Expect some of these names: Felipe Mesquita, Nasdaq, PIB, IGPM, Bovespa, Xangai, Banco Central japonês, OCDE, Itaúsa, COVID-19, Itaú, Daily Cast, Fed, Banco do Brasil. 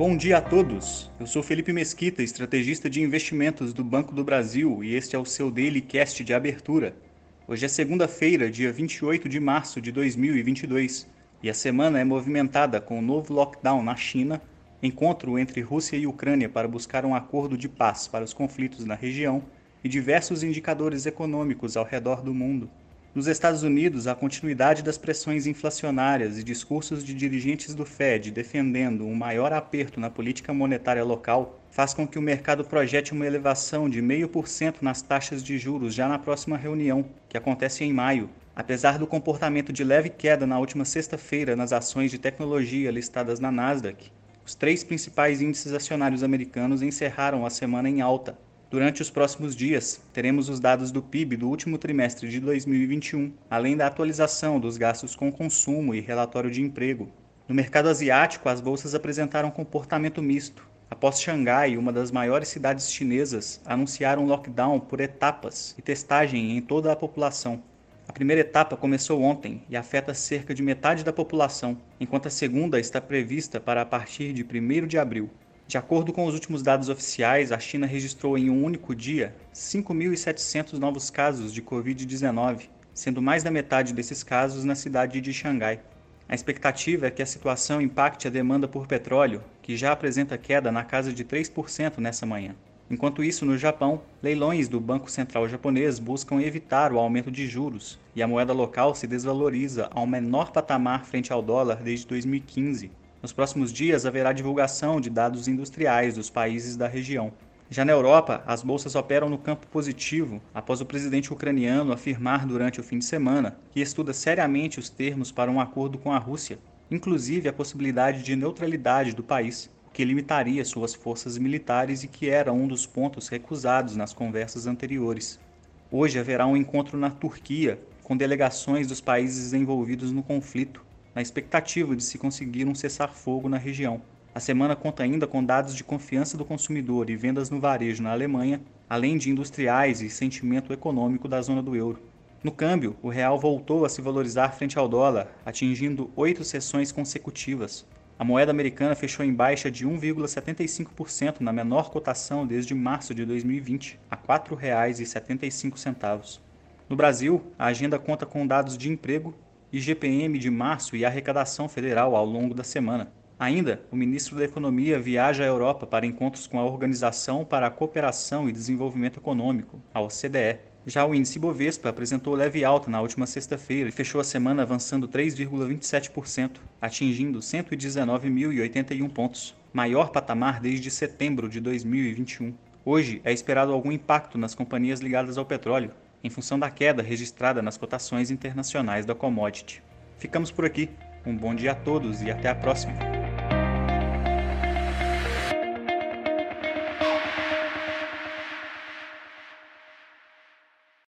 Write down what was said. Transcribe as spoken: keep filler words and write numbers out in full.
Bom dia a todos! Eu sou Felipe Mesquita, estrategista de investimentos do Banco do Brasil, e este é o seu Daily Cast de abertura. Hoje é segunda-feira, dia vinte e oito de março de dois mil e vinte e dois, e a semana é movimentada com o novo lockdown na China, encontro entre Rússia e Ucrânia para buscar um acordo de paz para os conflitos na região e diversos indicadores econômicos ao redor do mundo. Nos Estados Unidos, a continuidade das pressões inflacionárias e discursos de dirigentes do Fed defendendo um maior aperto na política monetária local faz com que o mercado projete uma elevação de zero vírgula cinco por cento nas taxas de juros já na próxima reunião, que acontece em maio. Apesar do comportamento de leve queda na última sexta-feira nas ações de tecnologia listadas na Nasdaq, os três principais índices acionários americanos encerraram a semana em alta. Durante os próximos dias, teremos os dados do P I B do último trimestre de dois mil e vinte e um, além da atualização dos gastos com consumo e relatório de emprego. No mercado asiático, as bolsas apresentaram comportamento misto. Após Xangai, uma das maiores cidades chinesas, anunciaram lockdown por etapas e testagem em toda a população. A primeira etapa começou ontem e afeta cerca de metade da população, enquanto a segunda está prevista para a partir de primeiro de abril. De acordo com os últimos dados oficiais, a China registrou em um único dia cinco mil e setecentos novos casos de covid dezenove, sendo mais da metade desses casos na cidade de Xangai. A expectativa é que a situação impacte a demanda por petróleo, que já apresenta queda na casa de três por cento nessa manhã. Enquanto isso, no Japão, leilões do Banco Central japonês buscam evitar o aumento de juros, e a moeda local se desvaloriza ao menor patamar frente ao dólar desde dois mil e quinze. Nos próximos dias haverá divulgação de dados industriais dos países da região. Já na Europa, as bolsas operam no campo positivo após o presidente ucraniano afirmar durante o fim de semana que estuda seriamente os termos para um acordo com a Rússia, inclusive a possibilidade de neutralidade do país, o que limitaria suas forças militares e que era um dos pontos recusados nas conversas anteriores. Hoje haverá um encontro na Turquia com delegações dos países envolvidos no conflito, na expectativa de se conseguir um cessar-fogo na região. A semana conta ainda com dados de confiança do consumidor e vendas no varejo na Alemanha, além de industriais e sentimento econômico da zona do euro. No câmbio, o real voltou a se valorizar frente ao dólar, atingindo oito sessões consecutivas. A moeda americana fechou em baixa de um vírgula setenta e cinco por cento na menor cotação desde março de dois mil e vinte, a quatro reais e setenta e cinco centavos. No Brasil, a agenda conta com dados de emprego, I G P M de março e arrecadação federal ao longo da semana. Ainda, o ministro da Economia viaja à Europa para encontros com a Organização para a Cooperação e Desenvolvimento Econômico, a O C D E. Já o índice Bovespa apresentou leve alta na última sexta-feira e fechou a semana avançando três vírgula vinte e sete por cento, atingindo cento e dezenove mil e oitenta e um pontos, maior patamar desde setembro de dois mil e vinte e um. Hoje é esperado algum impacto nas companhias ligadas ao petróleo, em função da queda registrada nas cotações internacionais da commodity. Ficamos por aqui. Um bom dia a todos e até a próxima!